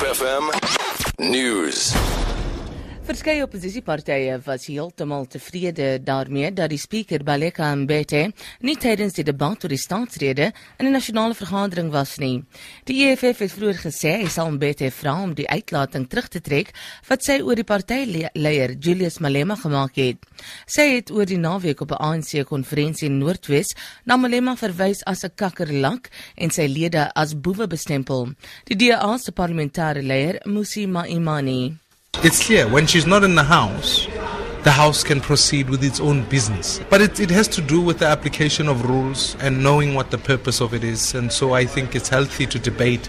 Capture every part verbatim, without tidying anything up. Groep F M News. Verskeie oppositiepartye was heeltemal tevrede daarmee dat die speaker Baleka Mbete nie tydens die debat oor die staatsrede in die nasionale vergadering was nie. Die E F F het vroeër gesê hy sal Mbete vra om die uitlating terug te trek wat sy oor die partyleier Julius Malema gemaak het. Sy het oor die naweek op 'n A N C konferensie in Noordwes na Malema verwys as 'n kakkerlak en sy lede as boewe bestempel. Die D A se parlementêre leier Mmusi Maimane. It's clear when she's not in the house, the house can proceed with its own business. But it, it has to do with the application of rules and knowing what the purpose of it is. And so I think it's healthy to debate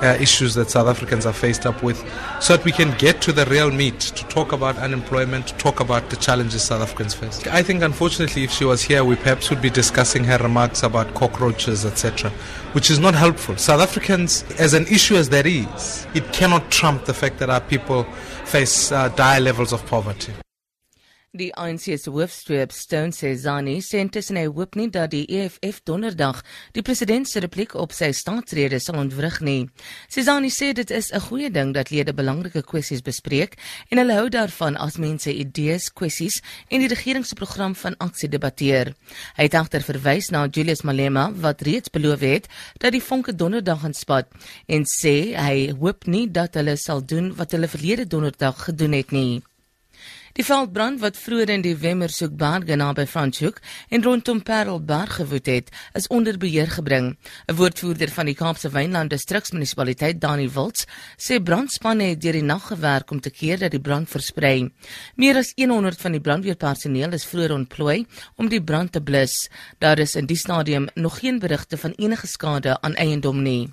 uh, issues that South Africans are faced up with so that we can get to the real meat, to talk about unemployment, to talk about the challenges South Africans face. I think unfortunately if she was here, we perhaps would be discussing her remarks about cockroaches, et cetera, which is not helpful. South Africans, as an issue as that is, it cannot trump the fact that our people face uh, dire levels of poverty. Die A N C se hoofstroop Stone Cezani sê intussen hy hoop nie dat die E F F donderdag die president se repliek op sy staatsrede sal ontwrig nie. Cezani sê dit is 'n goeie ding dat lede belangrike kwessies bespreek en hulle hou daarvan as mense idees, kwessies en die regering se program van aksie debatteer. Hy het egter verwys na Julius Malema wat reeds beloof het dat die vonke donderdag gaan spat en sê hy hoop nie dat hulle sal doen wat hulle verlede donderdag gedoen het nie. Die veldbrand wat vroeër in die Wemmershoekberge naby Franshoek en rondom Paarlberg gewoed het, is onder beheer gebring. 'n Woordvoerder van die Kaapse Wynland Distriksmunisipaliteit, Dani Wiltz, sê brandspanne het deur die nag gewerk om te keer dat die brand versprei. Meer as honderd van die brandweerpersoneel is vroeër ontplooi om die brand te blus. Daar is in die stadium nog geen berigte van enige skade aan eiendom nie.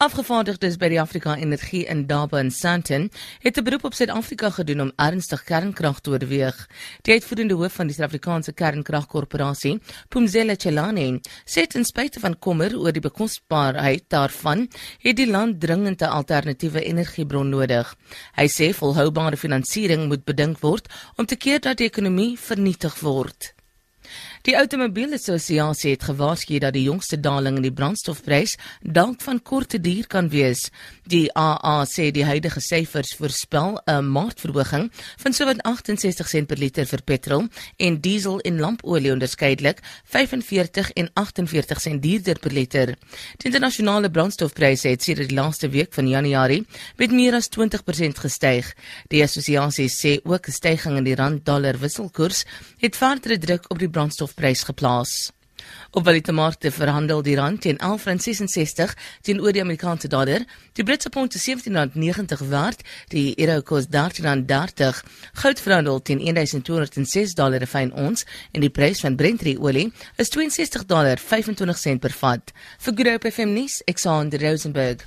Afgevaardigdes by die Afrika Energie in Durban en Sandton het 'n beroep op Suid-Afrika gedoen om ernstig kernkrag te oorweeg. Die uitvoerende hoof van die Suid-Afrikaanse Kernkragkorporasie, Pumzele Chelani, sê ten spyte van kommer oor die bekostigbaarheid daarvan, het die land dringend 'n alternatiewe energiebron nodig. Hy sê volhoubare finansiering moet bedink word om te keer dat die ekonomie vernietig word. Die Automobiel Assosiasie het gewaarsku dat die jongste daling in die brandstofprys dalk van korte duur kan wees. Die A A sê die huidige syfers voorspel 'n maartverhoging van sowat agt en sestig sent per liter vir petrol en diesel en lampolie onderskeidelik vyfenveertig en agtenveertig sent duurder per liter. Die internasionale brandstofpryse het sedert die laaste week van Januarie met meer as twintig persent gestyg. Die assosiasie sê ook 'n styging in die rand-dollar wisselkoers het verdere druk op die brandstof prys geplaas. Op valutemarkte verhandel die rand teen elf rand ses en sestig teenoor die Amerikaanse dollar, die Britse pond te sewentien rand negentig waard, die euro kos dertien rand dertig, goud verhandel teen twaalfhonderd ses dollar fyn ons en die prys van Brent-olie is ses twee dollar vyfentwintig sent per vat. Vir Groep F M News, Xander Rosenberg.